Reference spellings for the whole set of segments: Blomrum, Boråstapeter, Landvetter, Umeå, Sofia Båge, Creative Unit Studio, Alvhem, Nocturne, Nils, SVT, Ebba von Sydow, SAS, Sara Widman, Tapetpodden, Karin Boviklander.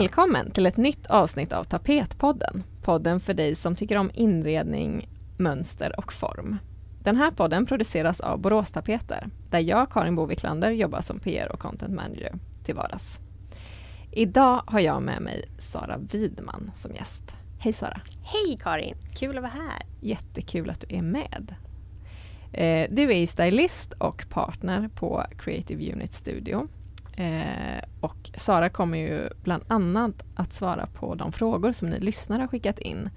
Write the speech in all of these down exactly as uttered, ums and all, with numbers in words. Välkommen till ett nytt avsnitt av Tapetpodden. Podden för dig som tycker om inredning, mönster och form. Den här podden produceras av Boråstapeter, där jag, Karin Boviklander, jobbar som P R och content manager till vardags. Idag har jag med mig Sara Widman som gäst. Hej Sara! Hej Karin! Kul att vara här! Jättekul att du är med. Eh, du är ju stylist och partner på Creative Unit Studio. Eh, och Sara kommer ju bland annat att svara på de frågor som ni lyssnare har skickat in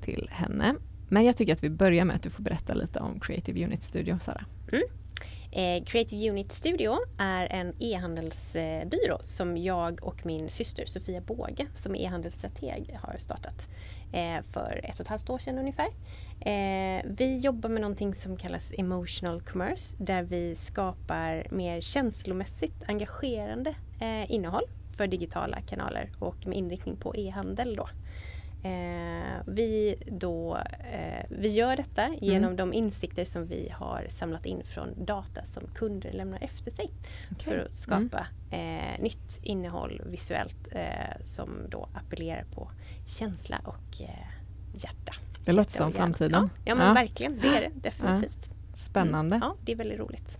till henne. Men jag tycker att vi börjar med att du får berätta lite om Creative Unit Studio, Sara. Mm. Eh, Creative Unit Studio är en e-handelsbyrå som jag och min syster Sofia Båge, som är e-handelsstrateg, har startat eh, för ett och ett halvt år sedan ungefär. Eh, vi jobbar med någonting som kallas emotional commerce, där vi skapar mer känslomässigt engagerande eh, innehåll för digitala kanaler och med inriktning på e-handel då. Eh, vi, då, eh, vi gör detta genom mm. de insikter som vi har samlat in från data som kunder lämnar efter sig, okay. för att skapa mm. eh, nytt innehåll visuellt eh, som då appellerar på känsla och eh, hjärta. Det låter som framtiden. Ja, ja men ja. verkligen, det är det definitivt. Ja. Spännande. Mm, ja, det är väldigt roligt.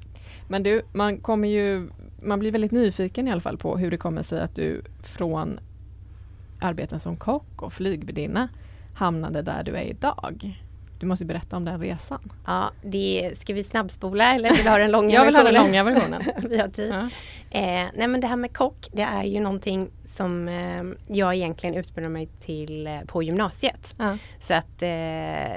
Men du, man kommer ju, man blir väldigt nyfiken i alla fall på hur det kommer sig att du från arbeten som kock och flygvärdinna hamnade där du är idag. Du måste berätta om den resan. Ja, det, ska vi snabbspola eller vill du ha den långa versionen? Jag vill ha den långa versionen. Vi har tid. Ja. Eh, nej men det här med kock, det är ju någonting som eh, jag egentligen utbildade mig till eh, på gymnasiet. Ja. Så att eh,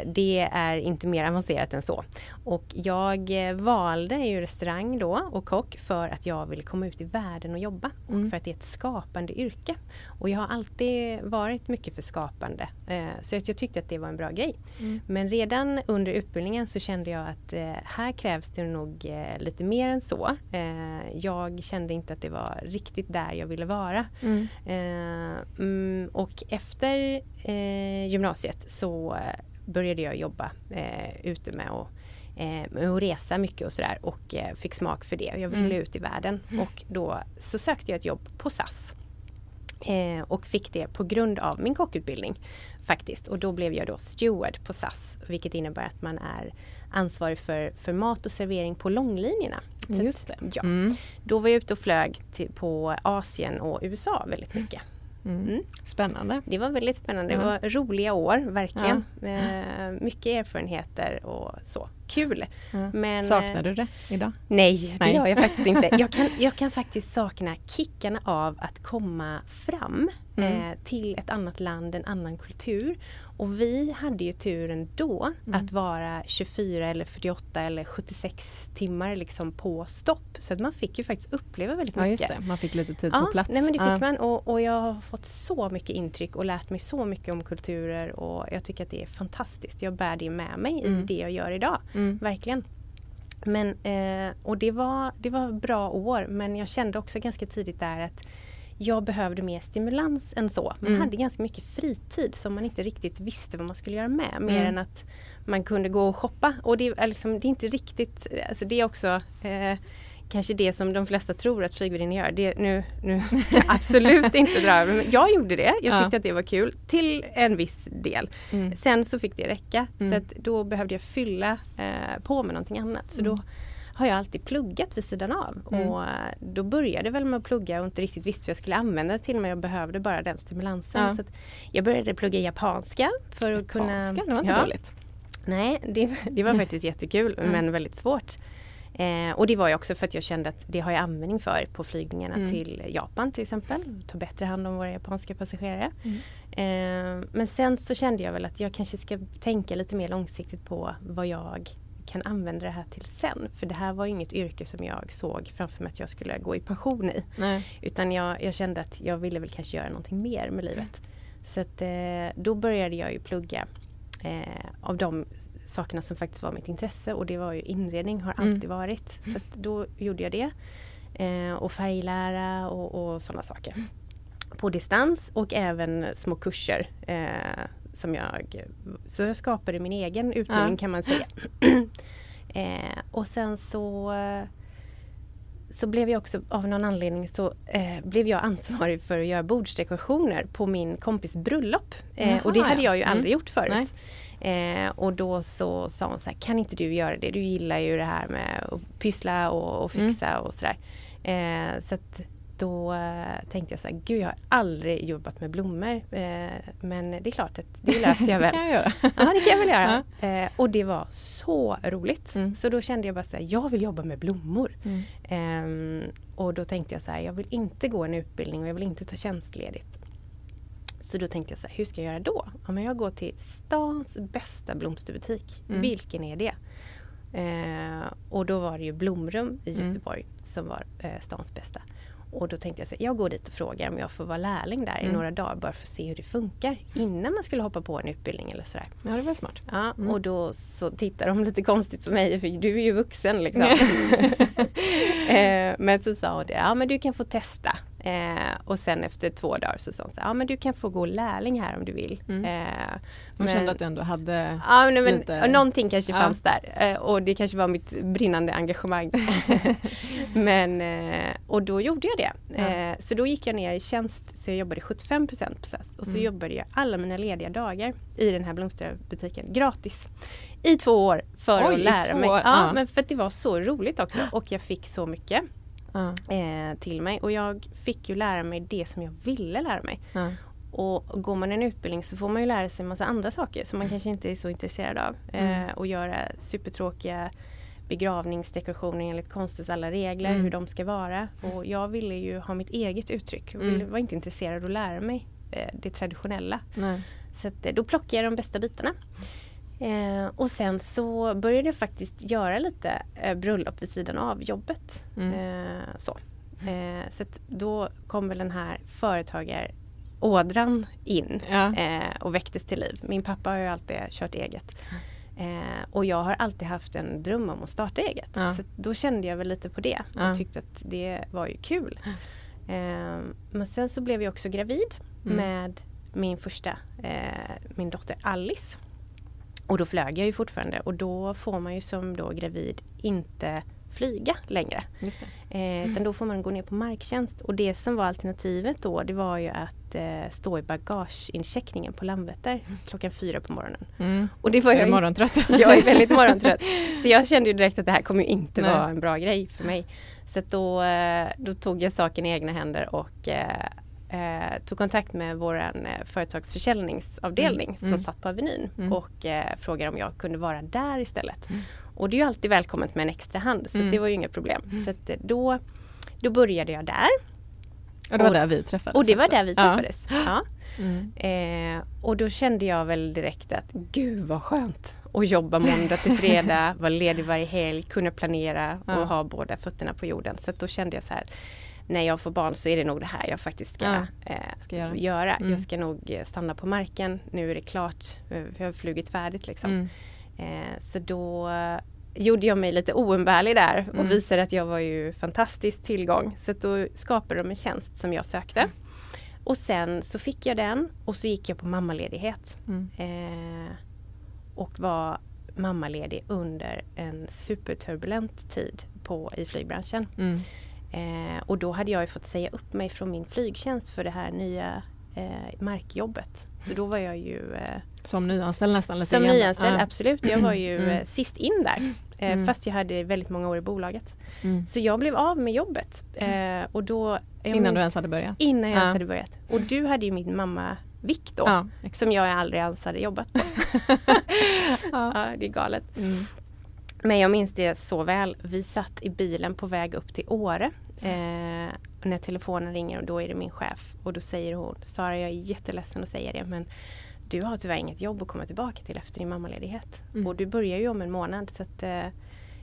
det är inte mer avancerat än så. Och jag eh, valde ju restaurang då och kock för att jag ville komma ut i världen och jobba. Mm. Och för att det är ett skapande yrke. Och jag har alltid varit mycket för skapande. Eh, så att jag tyckte att det var en bra grej. Mm. Men redan under utbildningen så kände jag att eh, här krävs det nog eh, lite mer än så. Eh, jag kände inte att det var riktigt där jag ville vara. Mm. Eh, mm, och efter eh, gymnasiet så började jag jobba eh, ute med och, eh, med och resa mycket och sådär. Och eh, fick smak för det. Jag ville mm. ut i världen. Mm. Och då så sökte jag ett jobb på S A S. Eh, och fick det på grund av min kockutbildning. Faktiskt. Och då blev jag då steward på S A S, vilket innebär att man är ansvarig för, för mat och servering på långlinjerna. Just det. Ja. Mm. Då var jag ute och flög till, på Asien och U S A väldigt mycket. Mm. Mm. Spännande. Det var väldigt spännande. Mm. Det var roliga år, verkligen. Ja. Eh, mycket erfarenheter och så. Kul. Mm. Men, saknar du det idag? Nej, nej. Det gör jag faktiskt inte. Jag kan, jag kan faktiskt sakna kickarna av att komma fram mm. eh, till ett annat land, en annan kultur. Och vi hade ju turen då mm. att vara tjugofyra eller fyrtioåtta eller sjuttiosex timmar liksom på stopp. Så att man fick ju faktiskt uppleva väldigt mycket. Ja, just det. Man fick lite tid ja, på plats. Nej, men det fick ja. man. Och, och jag har fått så mycket intryck och lärt mig så mycket om kulturer. Och jag tycker att det är fantastiskt. Jag bär det med mig mm. i det jag gör idag. Mm. Verkligen. Men, eh, och det var, det var bra år. Men jag kände också ganska tidigt där att jag behövde mer stimulans än så. Man mm. hade ganska mycket fritid som man inte riktigt visste vad man skulle göra med. Mer mm. än att man kunde gå och shoppa. Och det är, liksom, det är inte riktigt... Alltså det är också... Eh, kanske det som de flesta tror att flygvärdinna gör. Det, nu nu absolut inte dra över. Men jag gjorde det. Jag tyckte ja. att det var kul. Till en viss del. Mm. Sen så fick det räcka. Mm. Så att då behövde jag fylla eh, på med någonting annat. Så mm. då har jag alltid pluggat vid sidan av. Mm. Och då började väl med att plugga och inte riktigt visste vad jag skulle använda det till. Men jag behövde bara den stimulansen. Ja. Så att jag började plugga japanska. För att japanska? Kunna, det var inte ja. dåligt. Nej, det, det var faktiskt jättekul. Mm. Men väldigt svårt. Eh, och det var ju också för att jag kände att det har jag användning för på flygningarna mm. till Japan till exempel. Ta bättre hand om våra japanska passagerare. Mm. Eh, men sen så kände jag väl att jag kanske ska tänka lite mer långsiktigt på vad jag kan använda det här till sen. För det här var ju inget yrke som jag såg framför mig att jag skulle gå i pension i. Nej. Utan jag, jag kände att jag ville väl kanske göra någonting mer med livet. Så att, eh, då började jag ju plugga eh, av de sakerna som faktiskt var mitt intresse, och det var ju inredning, har alltid mm. varit. Så att då gjorde jag det. Eh, och färglära och, och sådana saker. Mm. På distans och även små kurser eh, som jag... Så jag skapade min egen utbildning ja. kan man säga. eh, och sen så... så blev jag också av någon anledning så eh, blev jag ansvarig för att göra bordsdekorationer på min kompis bröllop. Eh, Jaha, och det hade jag ju ja. aldrig mm. gjort förut. Eh, och då så sa hon så här, kan inte du göra det? Du gillar ju det här med att pyssla och, och fixa mm. och sådär. Eh, så att då tänkte jag så här, gud jag har aldrig jobbat med blommor. Eh, men det är klart att det löser jag väl. Det kan jag göra. Ja, det kan jag väl göra. Ja. Eh, och det var så roligt. Mm. Så då kände jag bara så här, jag vill jobba med blommor. Mm. Eh, och då tänkte jag så här, jag vill inte gå en utbildning och jag vill inte ta tjänstledigt. Så då tänkte jag så här, hur ska jag göra då? Om jag går till stans bästa blomsterbutik, mm. vilken är det? Eh, och då var det ju Blomrum i Göteborg mm. som var eh, stans bästa. Och då tänkte jag så här, jag går dit och frågar om jag får vara lärling där mm. i några dagar bara för att se hur det funkar innan man skulle hoppa på en utbildning eller sådär. Ja, det var smart. Ja, mm. och då så tittar de lite konstigt på mig för du är ju vuxen liksom. eh, men så sa hon det, ja men du kan få testa. Eh, och sen efter två dagar så sa hon så här, ja men du kan få gå lärling här om du vill. Mm. Eh, hon kände att du ändå hade ja, men, men, lite... Någonting kanske ja. fanns där. Eh, och det kanske var mitt brinnande engagemang. men, eh, och då gjorde jag det. Ja. Eh, så då gick jag ner i tjänst så jag jobbade sjuttiofem procent på S A S. Och så mm. jobbade jag alla mina lediga dagar i den här blomsterbutiken gratis. I två år för Oj, att lära mig. Ja, ja. Men för att det var så roligt också. Och jag fick så mycket. Uh. till mig och jag fick ju lära mig det som jag ville lära mig uh. och går man en utbildning så får man ju lära sig en massa andra saker som man kanske inte är så intresserad av mm. eh, och göra supertråkiga begravningsdekorationer enligt konstens alla regler, mm. hur de ska vara och jag ville ju ha mitt eget uttryck och ville, var inte intresserad av att lära mig eh, det traditionella mm. så att, då plockade jag de bästa bitarna. Eh, och sen så började jag faktiskt göra lite eh, bröllop vid sidan av jobbet. Mm. Eh, så eh, så att då kom väl den här företagarådran in ja. eh, och väcktes till liv. Min pappa har ju alltid kört eget. Eh, och jag har alltid haft en dröm om att starta eget. Ja. Så att då kände jag väl lite på det och ja. tyckte att det var ju kul. Eh, men sen så blev jag också gravid mm. med min första, eh, min dotter Alice. Och då flög jag ju fortfarande och då får man ju som då gravid inte flyga längre. Just det. Mm. Eh, utan då får man gå ner på marktjänst och det som var alternativet då det var ju att eh, stå i bagageincheckningen på Landvetter klockan fyra på morgonen. Mm. Och det var jag är ju, morgontrött. Jag är väldigt morgontrött. Så jag kände ju direkt att det här kommer ju inte Nej. vara en bra grej för mig. Så att då, då tog jag saken i egna händer och eh, Eh, tog kontakt med vår eh, företagsförsäljningsavdelning mm. som mm. satt på Avenyn mm. och eh, frågade om jag kunde vara där istället. Mm. Och det är ju alltid välkommet med en extra hand så mm. det var ju inga problem. Mm. Så att, då, då började jag där. Och det var och, där vi träffades. Och det var också. där vi träffades. Ja. Ja. Mm. Eh, och då kände jag väl direkt att gud vad skönt att jobba måndag till fredag, vara ledig varje helg, kunna planera och ja. ha båda fötterna på jorden. Så att då kände jag så här... När jag får barn så är det nog det här jag faktiskt ska, ja, ska eh, göra. göra. Mm. Jag ska nog stanna på marken. Nu är det klart. Jag har flugit färdigt liksom. Mm. Eh, så då gjorde jag mig lite oumbärlig där. Och mm. visade att jag var ju fantastisk tillgång. Så att då skapade de en tjänst som jag sökte. Och sen så fick jag den. Och så gick jag på mammaledighet. Mm. Eh, och var mammaledig under en superturbulent tid på, i flygbranschen. Mm. Eh, och då hade jag ju fått säga upp mig från min flygtjänst för det här nya eh, markjobbet. Så då var jag ju... Eh, som nyanställd nästan lite Som igen. nyanställd, ah. absolut. Jag var ju mm. eh, sist in där. Eh, mm. Fast jag hade väldigt många år i bolaget. Mm. Så jag blev av med jobbet. Eh, och då, innan minst, du ens hade börjat. Innan jag ah. ens hade börjat. Och du hade ju min mamma Vick då. Ah. Som jag aldrig ens hade jobbat på. ah. Ah, det är galet. Mm. Men jag minns det så väl. Vi satt i bilen på väg upp till Åre. Eh, när telefonen ringer och då är det min chef. Och då säger hon, Sara jag är jätteledsen att säga det. Men du har tyvärr inget jobb att komma tillbaka till efter din mammaledighet. Mm. Och du börjar ju om en månad. Så att, eh,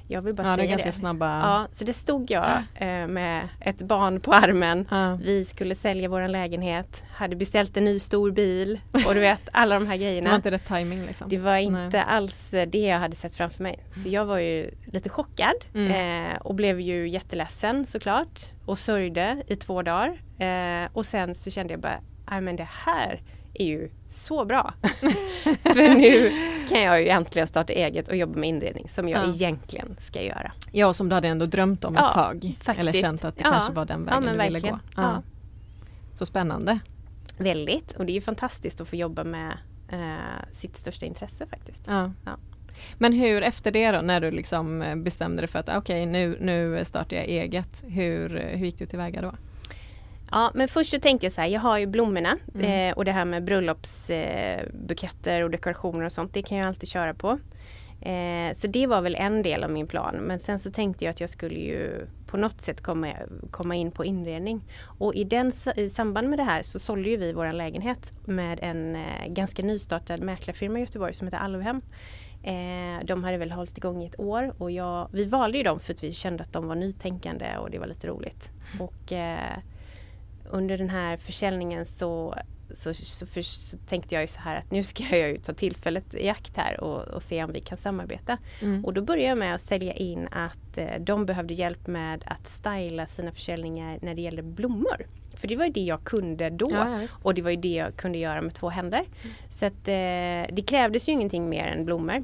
jag vill bara ja, säga det. Ja, det är ganska snabba. Ja, så det stod jag eh, med ett barn på armen. Ja. Vi skulle sälja vår lägenhet. Hade beställt en ny stor bil. Och du vet, alla de här grejerna. Det var inte rätt timing liksom. Det var inte Nej. alls det jag hade sett framför mig. Så jag var ju lite chockad. Mm. Eh, och blev ju jätteledsen såklart. Och sörjde i två dagar. Eh, och sen så kände jag bara, nej men det här är ju så bra. För nu kan jag ju äntligen starta eget och jobba med inredning som jag ja. egentligen ska göra. Ja, och som du hade ändå drömt om ett ja, tag. Faktiskt. Eller känt att det ja. kanske var den vägen ja, du verkligen. ville gå. Ja. Ja. Så spännande. Väldigt. Och det är ju fantastiskt att få jobba med eh, sitt största intresse faktiskt. Ja. Ja. Men hur efter det då, när du liksom bestämde dig för att okej, okay, nu, nu startar jag eget. Hur, hur gick du tillväga då? Ja, men först så tänkte jag så här, jag har ju blommorna mm. eh, och det här med bröllopsbuketter eh, och dekorationer och sånt, det kan jag alltid köra på. Eh, så det var väl en del av min plan, men sen så tänkte jag att jag skulle ju på något sätt komma, komma in på inredning. Och i, den, i samband med det här så sålde ju vi vår lägenhet med en eh, ganska nystartad mäklarfirma i Göteborg som heter Alvhem. Eh, de hade väl hållit igång i ett år och jag, vi valde ju dem för att vi kände att de var nytänkande och det var lite roligt. Mm. Och... Eh, under den här försäljningen så, så, så, för, så tänkte jag ju så här att nu ska jag ju ta tillfället i akt här och, och se om vi kan samarbeta. Mm. Och då började jag med att sälja in att eh, de behövde hjälp med att styla sina försäljningar när det gäller blommor. För det var ju det jag kunde då ja, och det var ju det jag kunde göra med två händer. Mm. Så att eh, det krävdes ju ingenting mer än blommor.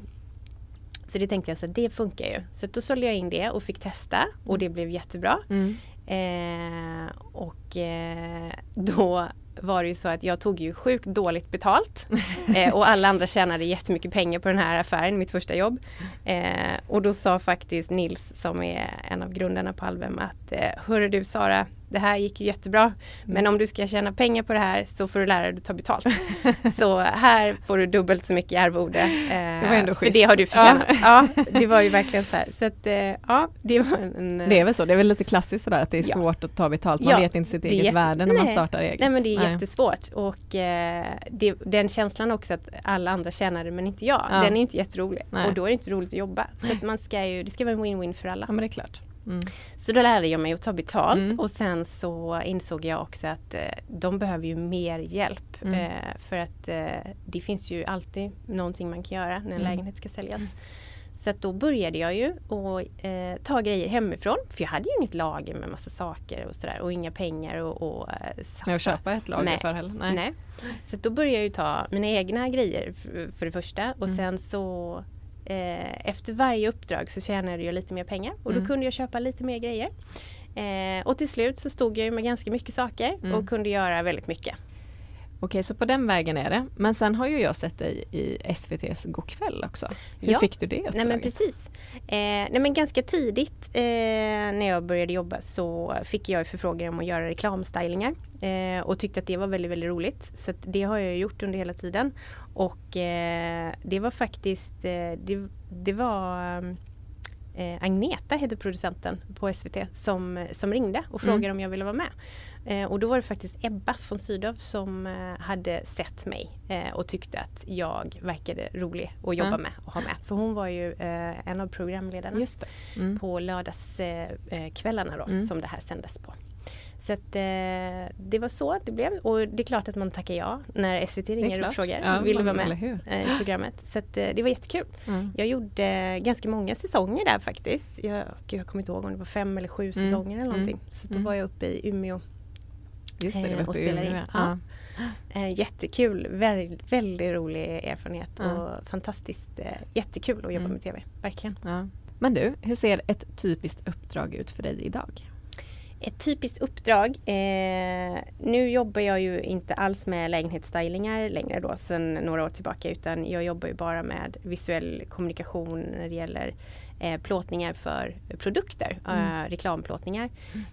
Så det tänkte jag så att det funkar ju. Så att då sålde jag in det och fick testa och det blev jättebra. Mm. Eh, och eh, då var det ju så att jag tog ju sjukt dåligt betalt eh, och alla andra tjänade jättemycket pengar på den här affären, mitt första jobb. Eh, och då sa faktiskt Nils, som är en av grundarna på Alvhem, att eh, hörru du Sara, det här gick ju jättebra, mm. men om du ska tjäna pengar på det här så får du lära dig att ta betalt. Så här får du dubbelt så mycket arvode. Eh, det var ändå schysst. För det har du förtjänat. Ja. Ja, det var ju verkligen så här. Så att, eh, ja, det var en... Det är väl så, det är väl lite klassiskt sådär att det är ja. svårt att ta betalt. Man ja, vet inte sitt eget jätte... värde när Nej. man startar eget. Nej, men det är Nej. jättesvårt. Och eh, det, den känslan också att alla andra tjänade men inte jag, ja. den är inte jätterolig. Nej. Och då är det inte roligt att jobba. Så att man ska ju, det ska vara en win-win för alla. Ja, men det är klart. Mm. Så då lärde jag mig att ta betalt mm. och sen så insåg jag också att eh, de behöver ju mer hjälp mm. eh, för att eh, det finns ju alltid någonting man kan göra när en mm. lägenhet ska säljas. Mm. Så att då började jag ju att eh, ta grejer hemifrån, för jag hade ju inget lager med massa saker och sådär och inga pengar och, och satsa. Jag köpa ett lager Nej. för heller. Nej. Nej. Så att då började jag ju ta mina egna grejer för, för det första och mm. sen så... efter varje uppdrag så tjänade jag lite mer pengar och då mm. kunde jag köpa lite mer grejer eh, och till slut så stod jag ju med ganska mycket saker mm. och kunde göra väldigt mycket. Okej, så på den vägen är det. Men sen har ju jag sett dig i S V T:s Godkväll också. Hur ja. fick du det uppdraget? Nej men precis. Eh, nej men ganska tidigt eh, när jag började jobba så fick jag förfrågan om att göra reklamstylingar. Eh, och tyckte att det var väldigt, väldigt roligt. Så att det har jag gjort under hela tiden. Och eh, det var faktiskt, eh, det, det var... Eh, Agneta hette producenten på S V T som, som ringde och frågade mm. om jag ville vara med. Eh, och då var det faktiskt Ebba von Sydow som eh, hade sett mig eh, och tyckte att jag verkade rolig att jobba mm. med och ha med. För hon var ju eh, en av programledarna Just det. Mm. på lördagskvällarna eh, då mm. som det här sändes på. Så att, eh, det var så det blev. Och det är klart att man tackar ja när S V T ringer och frågar. Ja, vill du vara med i programmet? Så att, eh, det var jättekul. Mm. Jag gjorde ganska många säsonger där faktiskt. Jag, jag kommer inte ihåg om det var fem eller sju mm. säsonger eller någonting. Mm. Så då mm. var jag uppe i Umeå. Just det, det var och spelade in. Ja. Ja. Jättekul, väldigt, väldigt rolig erfarenhet mm. och fantastiskt jättekul att jobba mm. med T V, verkligen. Ja. Men du, hur ser ett typiskt uppdrag ut för dig idag? Ett typiskt uppdrag, eh, nu jobbar jag ju inte alls med lägenhetsstylingar längre då sedan några år tillbaka, utan jag jobbar ju bara med visuell kommunikation när det gäller eh, plåtningar för produkter, mm. eh, reklamplåtningar.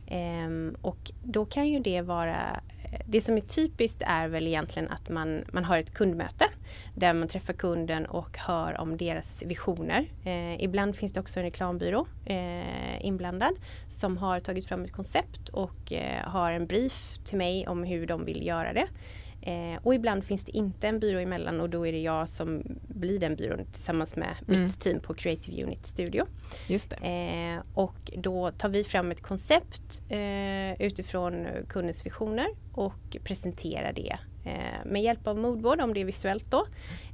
Mm. Eh, och då kan ju det vara, det som är typiskt är väl egentligen att man, man har ett kundmöte där man träffar kunden och hör om deras visioner. Eh, ibland finns det också en reklambyrå eh, inblandad som har tagit fram ett koncept och eh, har en brief till mig om hur de vill göra det. Eh, och ibland finns det inte en byrå emellan och då är det jag som blir den byrån tillsammans med mm. mitt team på Creative Unit Studio. Just det. Eh, och då tar vi fram ett koncept eh, utifrån kundens visioner och presenterar det eh, med hjälp av moodboard, om det är visuellt då,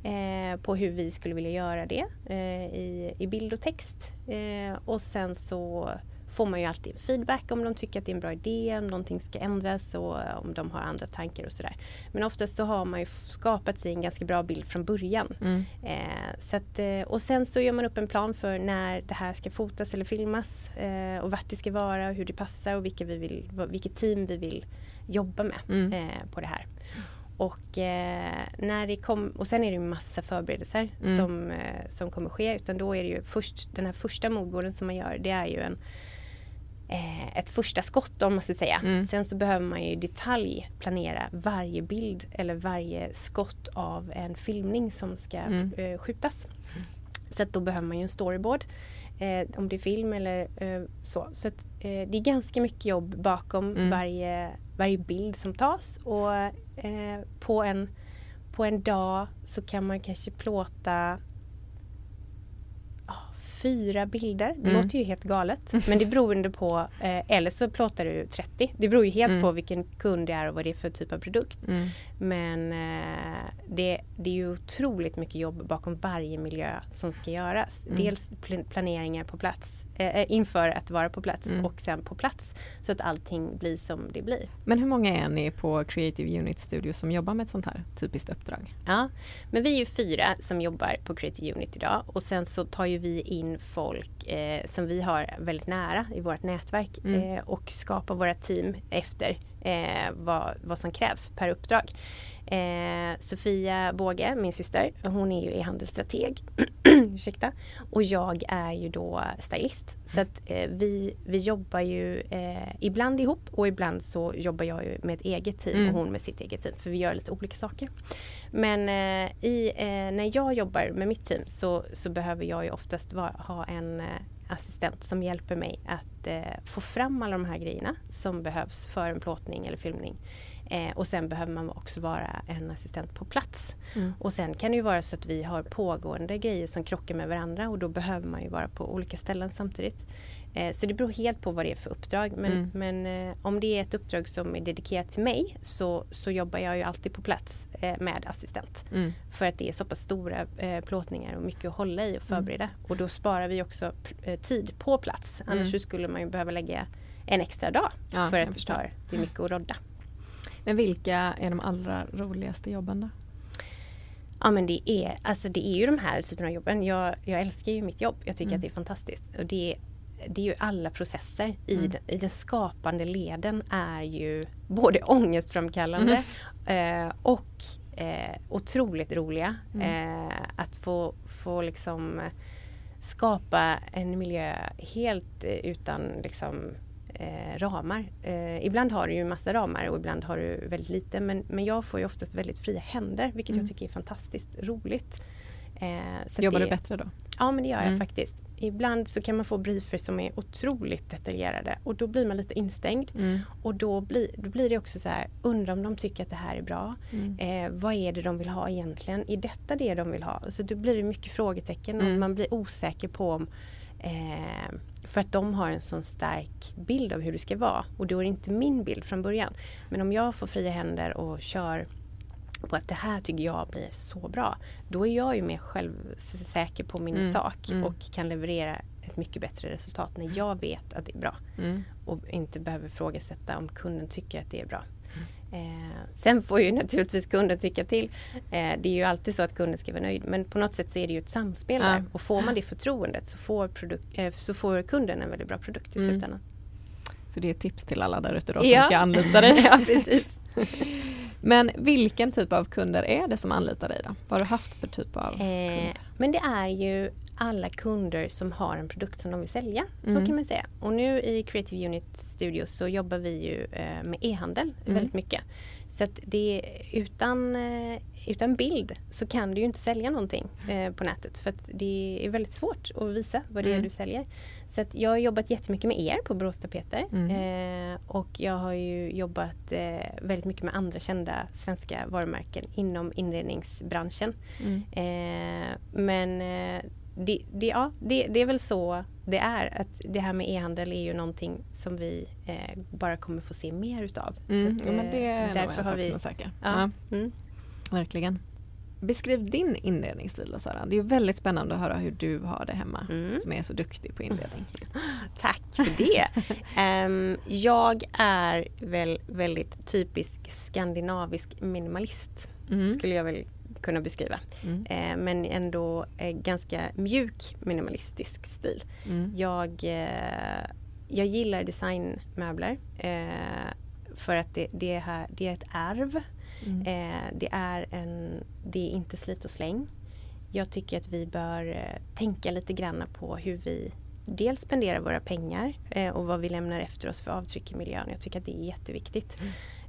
eh, på hur vi skulle vilja göra det eh, i, i bild och text. Eh, och sen så får man ju alltid feedback om de tycker att det är en bra idé, om någonting ska ändras och om de har andra tankar och sådär. Men oftast så har man ju skapat sig en ganska bra bild från början. Mm. Eh, så att, och sen så gör man upp en plan för när det här ska fotas eller filmas eh, och vart det ska vara och hur det passar och vilka vi vill, vilket team vi vill jobba med mm. eh, på det här. Och, eh, när det kom, och sen är det ju massa förberedelser mm. som, eh, som kommer ske. Utan då är det ju först, den här första moodboarden som man gör, det är ju en, eh, ett första skott om man ska säga. Mm. Sen så behöver man ju i detalj planera varje bild eller varje skott av en filmning som ska mm. eh, skjutas. Mm. Så att då behöver man ju en storyboard. Eh, om det är film eller eh, så. Så att, eh, det är ganska mycket jobb bakom mm. varje, varje bild som tas. Och eh, på, en, på en dag så kan man kanske plåta oh, fyra bilder. Det mm. låter ju helt galet. Men det beror på, eh, eller så plåtar du trettio. Det beror ju helt mm. på vilken kund det är och vad det är för typ av produkt. Mm. Men eh, det, det är ju otroligt mycket jobb bakom varje miljö som ska göras. Mm. Dels pl- planeringar på plats. Inför att vara på plats mm. och sen på plats så att allting blir som det blir. Men hur många är ni på Creative Unit Studio som jobbar med ett sånt här typiskt uppdrag? Ja, men vi är ju fyra som jobbar på Creative Unit idag och sen så tar ju vi in folk eh, som vi har väldigt nära i vårt nätverk mm. eh, och skapar våra team efter eh, vad, vad som krävs per uppdrag. Eh, Sofia Båge, min syster, hon är ju e-handelsstrateg ursäkta, och jag är ju då stylist. Så att eh, vi, vi jobbar ju eh, ibland ihop och ibland så jobbar jag ju med ett eget team mm. och hon med sitt eget team, för vi gör lite olika saker. Men eh, i, eh, när jag jobbar med mitt team så, så behöver jag ju oftast va, ha en eh, assistent som hjälper mig att eh, få fram alla de här grejerna som behövs för en plåtning eller filmning. Eh, och sen behöver man också vara en assistent på plats. Mm. Och sen kan det ju vara så att vi har pågående grejer som krockar med varandra. Och då behöver man ju vara på olika ställen samtidigt. Eh, så det beror helt på vad det är för uppdrag. Men, mm. men eh, om det är ett uppdrag som är dedikerat till mig så, så jobbar jag ju alltid på plats eh, med assistent. Mm. För att det är så pass stora eh, plåtningar och mycket att hålla i och förbereda. Mm. Och då sparar vi också p- tid på plats. Annars mm. skulle man ju behöva lägga en extra dag. Ja, för att det tar det är mycket att rodda. Men vilka är de allra roligaste jobben då? Ja, men det är, alltså det är ju de här typen av jobben. Jag, jag älskar ju mitt jobb. Jag tycker mm. att det är fantastiskt. Och det, det är ju alla processer i, mm. den, i den skapande leden är ju både ångestframkallande mm. eh, och eh, otroligt roliga. Mm. Eh, att få, få liksom skapa en miljö helt utan liksom... Eh, ramar. Eh, ibland har du ju en massa ramar och ibland har du väldigt lite, men, men jag får ju oftast väldigt fria händer, vilket mm. jag tycker är fantastiskt roligt. Eh, så Jobbar det, du bättre då? Ja, men det gör mm. jag faktiskt. Ibland så kan man få briefer som är otroligt detaljerade och då blir man lite instängd mm. och då, bli, då blir det också så här, undrar om de tycker att det här är bra. Mm. Eh, vad är det de vill ha egentligen? Är detta det de vill ha? Så då blir det mycket frågetecken mm. och man blir osäker på om Eh, för att de har en sån stark bild av hur det ska vara. Och då är det inte min bild från början. Men om jag får fria händer och kör på att det här tycker jag blir så bra. Då är jag ju mer självsäker på min mm. sak. Mm. Och kan leverera ett mycket bättre resultat när jag vet att det är bra. Mm. Och inte behöver frågasätta om kunden tycker att det är bra. Mm. Eh, sen får ju naturligtvis kunden tycka till. Eh, det är ju alltid så att kunden ska vara nöjd. Men på något sätt så är det ju ett samspel där. Ja. Och får man det förtroendet så får, produk- eh, så får kunden en väldigt bra produkt i mm. slutändan. Så det är ett tips till alla där ute då som ja. ska anlita dig. Ja, precis. Men vilken typ av kunder är det som anlitar dig då? Vad har du haft för typ av eh, kunder? Men det är ju alla kunder som har en produkt som de vill sälja. Mm. Så kan man säga. Och nu i Creative Unit Studio så jobbar vi ju eh, med e-handel mm. väldigt mycket. Så att det, utan, eh, utan bild så kan du ju inte sälja någonting eh, på nätet. För att det är väldigt svårt att visa vad det mm. är du säljer. Så att jag har jobbat jättemycket med er på Boråstapeter. Mm. Eh, och jag har ju jobbat eh, väldigt mycket med andra kända svenska varumärken inom inredningsbranschen. Mm. Eh, men... Eh, Det, det, ja, det, det är väl så det är, att det här med e-handel är ju någonting som vi eh, bara kommer få se mer utav. Mm. Så att, ja, men det är därför har vi säker. Ja. Ja. Mm. Verkligen. Beskriv din inredningsstil, och Sara. Det är väldigt spännande att höra hur du har det hemma, mm. som är så duktig på inredning. Tack för det. um, jag är väl väldigt typisk skandinavisk minimalist, mm. skulle jag väl kunna beskriva. Mm. Uh, men ändå uh, ganska mjuk minimalistisk stil. Mm. Jag, uh, jag gillar designmöbler uh, för att det, det, här, det är ett arv. Mm. Eh, det, är en, det är inte slit och släng. Jag tycker att vi bör eh, tänka lite grann på hur vi dels spenderar våra pengar eh, och vad vi lämnar efter oss för avtryck i miljön. Jag tycker att det är jätteviktigt.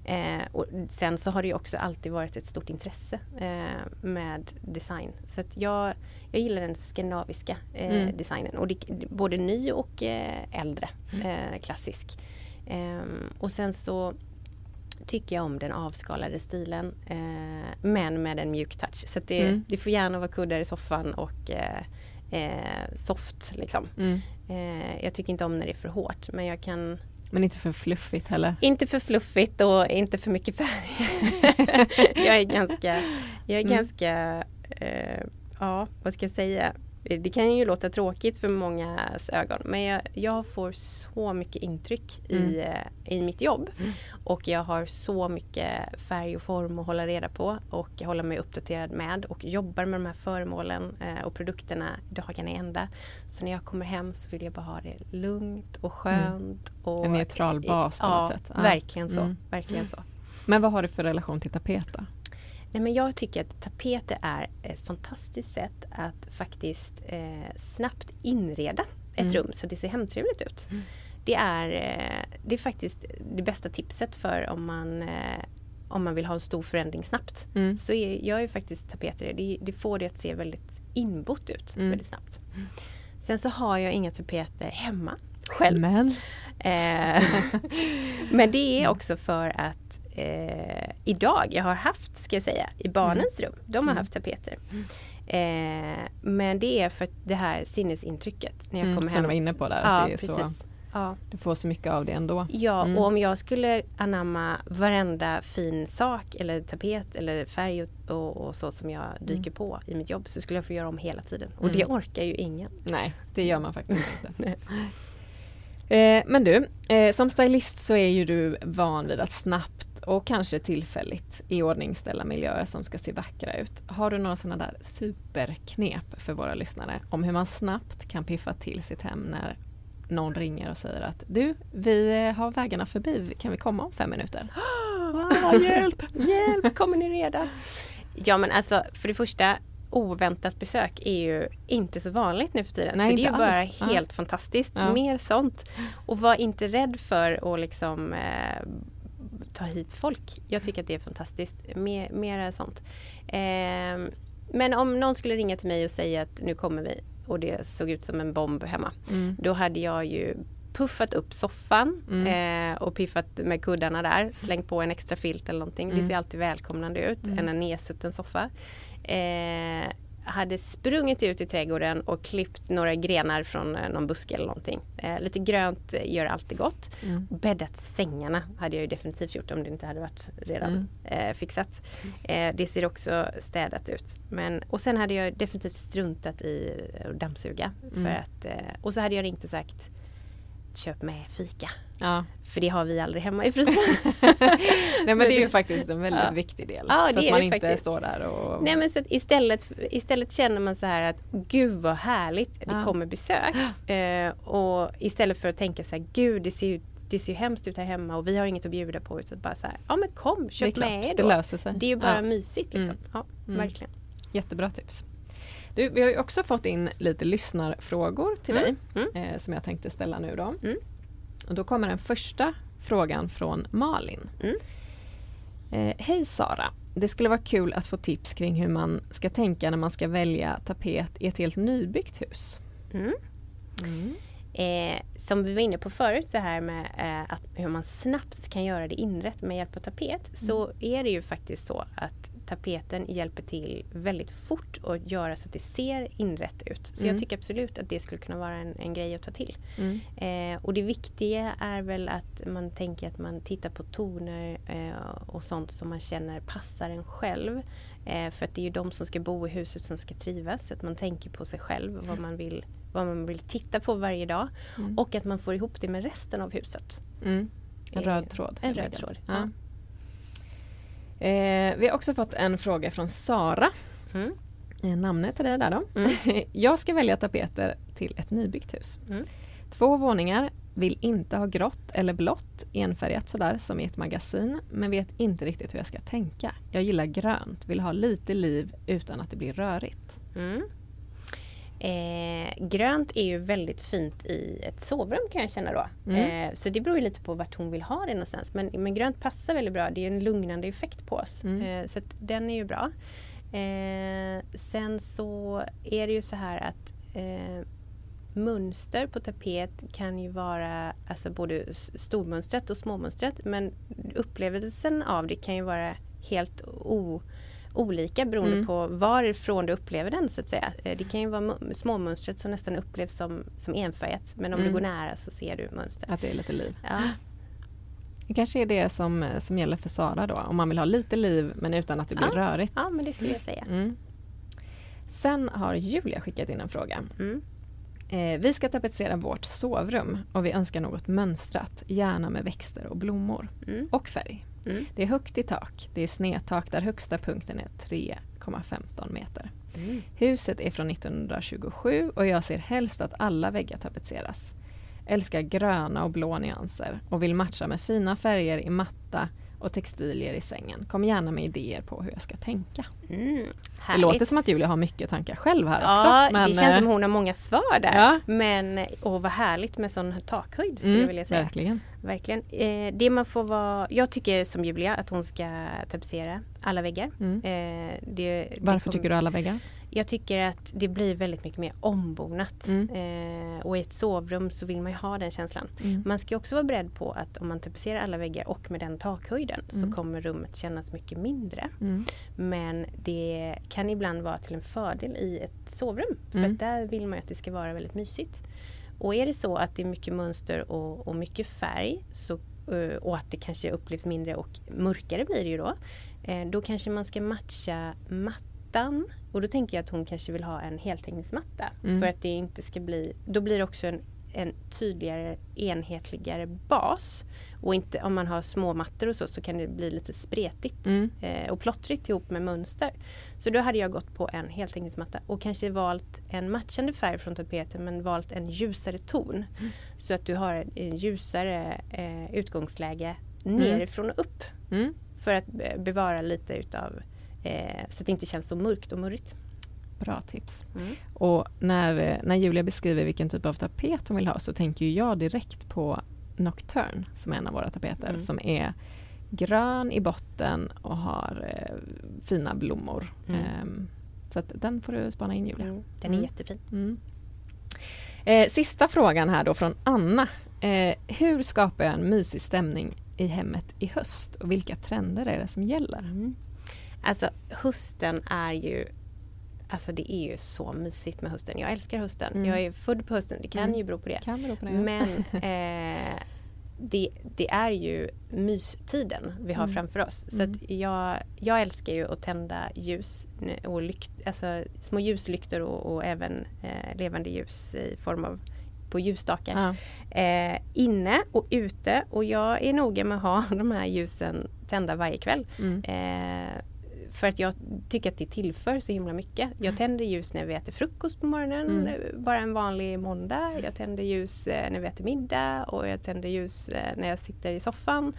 Mm. Eh, och sen så har det ju också alltid varit ett stort intresse eh, med design. Så att jag, jag gillar den skandinaviska eh, mm. designen. Och det, både ny och eh, äldre, mm. eh, klassisk. Eh, och sen så tycker jag om den avskalade stilen, eh, men med en mjuk touch. Så att det, mm. det får gärna vara kuddar i soffan och eh, eh, soft liksom. Mm. Eh, jag tycker inte om när det är för hårt, men jag kan... Men inte för fluffigt heller? Inte för fluffigt och inte för mycket färg. jag är ganska... Jag är mm. ganska eh, ja, vad ska jag säga? Det kan ju låta tråkigt för mångas ögon, men jag, jag får så mycket intryck mm. i, i mitt jobb. Mm. Och jag har så mycket färg och form att hålla reda på och hålla mig uppdaterad med. Och jobbar med de här föremålen eh, och produkterna dagen i ända. Så när jag kommer hem så vill jag bara ha det lugnt och skönt. Mm. Och en neutral bas på ja, något sätt. Ja, verkligen så. Mm. Verkligen så. Men vad har du för relation till tapeter? Nej, men jag tycker att tapeter är ett fantastiskt sätt att faktiskt eh, snabbt inreda ett mm. rum så det ser hemtrevligt ut. Mm. Det, är, eh, det är faktiskt det bästa tipset för om man, eh, om man vill ha en stor förändring snabbt. Mm. Så är, jag är faktiskt tapeter. Det, det får det att se väldigt inbott ut mm. väldigt snabbt. Mm. Sen så har jag inga tapeter hemma själv. Men, eh, men det är också för att Eh, idag, jag har haft, ska jag säga, i barnens mm. rum. De har mm. haft tapeter. Mm. Eh, men det är för det här sinnesintrycket när jag mm. kommer hem. Som de var inne på där. Ja, att det är precis. Så, ja. Du får så mycket av det ändå. Ja, mm. och om jag skulle anamma varenda fin sak eller tapet eller färg och, och så som jag dyker mm. på i mitt jobb, så skulle jag få göra om hela tiden. Och mm. det orkar ju ingen. Nej, det gör man faktiskt inte. Nej. Eh, men du, eh, som stylist så är ju du van vid att snabbt och kanske tillfälligt i ordning ställa miljöer som ska se vackra ut. Har du några sådana där superknep för våra lyssnare om hur man snabbt kan piffa till sitt hem när någon ringer och säger att du, vi har vägarna förbi, kan vi komma om fem minuter? Ah, hjälp, hjälp, kommer ni redan? Ja, men alltså för det första, oväntat besök är ju inte så vanligt nu för tiden. Nej, så det är ju bara alls. Helt ja. Fantastiskt. Ja. Mer sånt. Och var inte rädd för att liksom... Eh, ta hit folk. Jag tycker att det är fantastiskt. Mer, mer sånt. Eh, men om någon skulle ringa till mig och säga att nu kommer vi och det såg ut som en bomb hemma. Mm. Då hade jag ju puffat upp soffan mm. eh, och piffat med kuddarna där. Slängt på en extra filt eller någonting. Mm. Det ser alltid välkomnande ut. Mm. En nedsutten soffa. Eh, hade sprungit ut i trädgården och klippt några grenar från någon buske eller någonting. Eh, lite grönt gör alltid gott. Mm. Bäddat sängarna hade jag ju definitivt gjort om det inte hade varit redan mm. eh, fixat. Eh, det ser också städat ut. Men, och sen hade jag definitivt struntat i att dammsuga. För mm. att, eh, och så hade jag inte sagt köp med fika. Ja. För det har vi aldrig hemma i frysen. Nej, men det är ju faktiskt en väldigt ja. Viktig del. Ja, så det att man inte faktiskt. Står där och... Nej, men så att istället, istället känner man så här att gud vad härligt det ja. Kommer besök. Eh, och istället för att tänka så här, gud det ser ju det ser ju hemskt ut här hemma och vi har inget att bjuda på. Utan bara så här, ja men kom, köp med er då. Det löser sig. Det är ju bara ja. Mysigt liksom. Mm. Ja, mm. verkligen. Jättebra tips. Du, vi har ju också fått in lite lyssnarfrågor till mm. dig mm. Eh, som jag tänkte ställa nu då. Mm. Och då kommer den första frågan från Malin. Mm. Eh, Hej Sara, det skulle vara kul att få tips kring hur man ska tänka när man ska välja tapet i ett helt nybyggt hus. Mm. Mm. Eh, som vi var inne på förut så här med eh, att hur man snabbt kan göra det inrätt med hjälp av tapet mm. så är det ju faktiskt så att tapeten hjälper till väldigt fort och göra så att det ser inrätt ut. Så mm. jag tycker absolut att det skulle kunna vara en, en grej att ta till. Mm. Eh, och det viktiga är väl att man tänker att man tittar på toner eh, och sånt som man känner passar en själv. Eh, för att det är ju de som ska bo i huset som ska trivas. Så att man tänker på sig själv och vad man vill, vad man vill titta på varje dag. Mm. Och att man får ihop det med resten av huset. Mm. En röd tråd. En röd tråd, ja. ja. Eh, vi har också fått en fråga från Sara. Mm. Eh, namnet är det där då. Mm. Jag ska välja tapeter till ett nybyggt hus. Mm. Två våningar, vill inte ha grått eller blått, enfärgat sådär som i ett magasin, men vet inte riktigt hur jag ska tänka. Jag gillar grönt, vill ha lite liv utan att det blir rörigt. Mm. Eh, grönt är ju väldigt fint i ett sovrum kan jag känna då. Mm. Eh, så det beror ju lite på vart hon vill ha det någonstans. Men, men grönt passar väldigt bra. Det är en lugnande effekt på oss. Mm. Eh, så att den är ju bra. Eh, sen så är det ju så här att eh, mönster på tapet kan ju vara alltså både stormönstret och småmönstret. Men upplevelsen av det kan ju vara helt o... olika beroende mm. på varifrån du upplever den så att säga. Det kan ju vara småmönstret som nästan upplevs som, som enfärgat, men om mm. du går nära så ser du mönster. Att det är lite liv. Ja. Det kanske är det som, som gäller för Sara då, om man vill ha lite liv men utan att det blir ja. rörigt. Ja, men det skulle jag säga. Mm. Sen har Julia skickat in en fråga. Mm. Eh, vi ska tapetsera vårt sovrum och vi önskar något mönstrat, gärna med växter och blommor mm. och färg. Mm. Det är högt i tak. Det är snedtak där högsta punkten är tre komma femton meter. Mm. Huset är från nittonhundratjugosju och jag ser helst att alla väggar tapetseras. Älskar gröna och blå nyanser och vill matcha med fina färger i matta och textilier i sängen. Kom gärna med idéer på hur jag ska tänka. Mm, det låter som att Julia har mycket tankar själv här ja, också. Ja, det men, känns som hon har många svar där. Ja. Men, åh vad härligt med sån takhöjd skulle mm, jag vilja säga. Verkligen. Verkligen. Eh, det man får vara, jag tycker som Julia att hon ska tapetsera alla väggar. Mm. Eh, det, Varför det kom, tycker du alla väggar? Jag tycker att det blir väldigt mycket mer ombonat. Mm. Eh, och i ett sovrum så vill man ju ha den känslan. Mm. Man ska också vara beredd på att om man tapeterar alla väggar och med den takhöjden mm. så kommer rummet kännas mycket mindre. Mm. Men det kan ibland vara till en fördel i ett sovrum. För mm. att där vill man ju att det ska vara väldigt mysigt. Och är det så att det är mycket mönster och, och mycket färg så, och att det kanske upplevs mindre och mörkare blir det ju då. Eh, då kanske man ska matcha matt. Och då tänker jag att hon kanske vill ha en heltäckningsmatta. Mm. För att det inte ska bli... Då blir det också en, en tydligare, enhetligare bas. Och inte, om man har små mattor och så, så kan det bli lite spretigt. Mm. Eh, och plottrigt ihop med mönster. Så då hade jag gått på en heltäckningsmatta. Och kanske valt en matchande färg från tapeten, men valt en ljusare ton. Mm. Så att du har en ljusare eh, utgångsläge nerifrån och upp. Mm. För att bevara lite utav... Eh, så att det inte känns så mörkt och murrigt. Bra tips. Mm. Och när, när Julia beskriver vilken typ av tapet hon vill ha så tänker ju jag direkt på Nocturne som är en av våra tapeter mm. som är grön i botten och har eh, fina blommor. Mm. Eh, så att den får du spana in, Julia. Mm. Den är mm. jättefin. Mm. Eh, sista frågan här då från Anna. Eh, hur skapar jag en mysig stämning i hemmet i höst och vilka trender är det som gäller? Mm. Alltså hösten är ju, alltså det är ju så mysigt med hösten. Jag älskar hösten. Mm. Jag är född på hösten. Det kan mm. ju bero på det. Kan bero på det. Men eh, det, det är ju mystiden vi har mm. framför oss. Så mm. att jag, jag älskar ju att tända ljus och lykt, alltså små ljuslyktor och, och även eh, levande ljus i form av på ljusstakar. Ja. Eh, inne och ute. Och jag är noga med att ha de här ljusen tända varje kväll. Mm. Eh, För att jag tycker att det tillför så himla mycket. Jag tänder ljus när vi äter frukost på morgonen. Mm. Bara en vanlig måndag. Jag tänder ljus när vi äter middag. Och jag tänder ljus när jag sitter i soffan.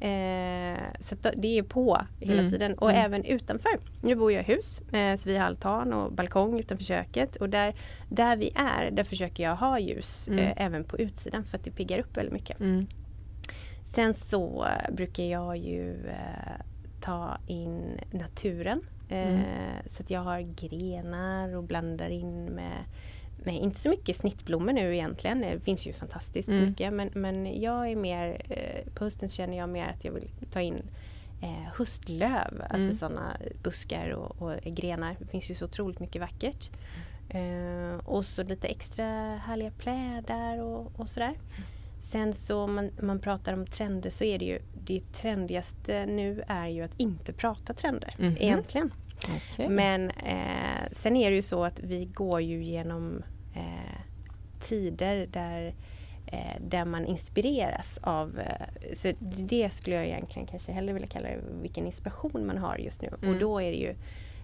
Eh, så det är på hela mm. tiden. Och mm. även utanför. Nu bor jag i hus. Eh, så vi har altan och balkong utanför köket. Och där, där vi är, där försöker jag ha ljus. Mm. Eh, även på utsidan. För att det piggar upp väldigt mycket. Mm. Sen så brukar jag ju... Eh, ta in naturen mm. eh, så att jag har grenar och blandar in med, med inte så mycket snittblommor nu egentligen, det finns ju fantastiskt mm. mycket men, men jag är mer, eh, på hösten känner jag mer att jag vill ta in eh, höstlöv, mm. alltså sådana buskar och, och grenar. Det finns ju så otroligt mycket vackert. Mm. Eh, och så lite extra härliga plädar och, och sådär. Mm. Sen så man, man pratar om trender, så är det ju det trendigaste nu är ju att inte prata trender mm-hmm. egentligen. Okay. Men eh, sen är det ju så att vi går ju genom eh, tider där, eh, där man inspireras av, eh, så det skulle jag egentligen kanske hellre vilja kalla det, vilken inspiration man har just nu. Mm. Och då är det ju,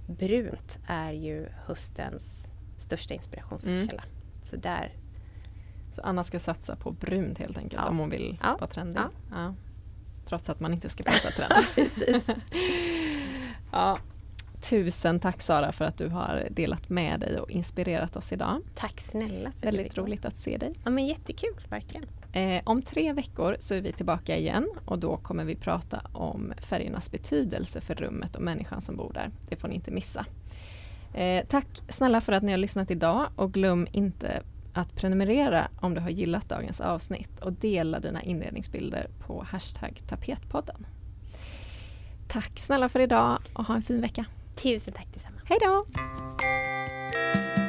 brunt är ju höstens största inspirationskälla. Mm. Så där. Så Anna ska satsa på brunt helt enkelt, ja. Om hon vill ja. Vara trendig. Ja. Ja. Trots att man inte ska prata trend. Precis. Ja. Tusen tack Sara för att du har delat med dig och inspirerat oss idag. Tack snälla. För väldigt roligt att se dig. Ja, men jättekul, verkligen. Eh, om tre veckor så är vi tillbaka igen och då kommer vi prata om färgernas betydelse för rummet och människan som bor där. Det får ni inte missa. Eh, tack snälla för att ni har lyssnat idag och glöm inte att prenumerera om du har gillat dagens avsnitt och dela dina inredningsbilder på hashtag Tapetpodden. Tack snälla för idag och ha en fin vecka. Tusen tack tillsammans. Hej då!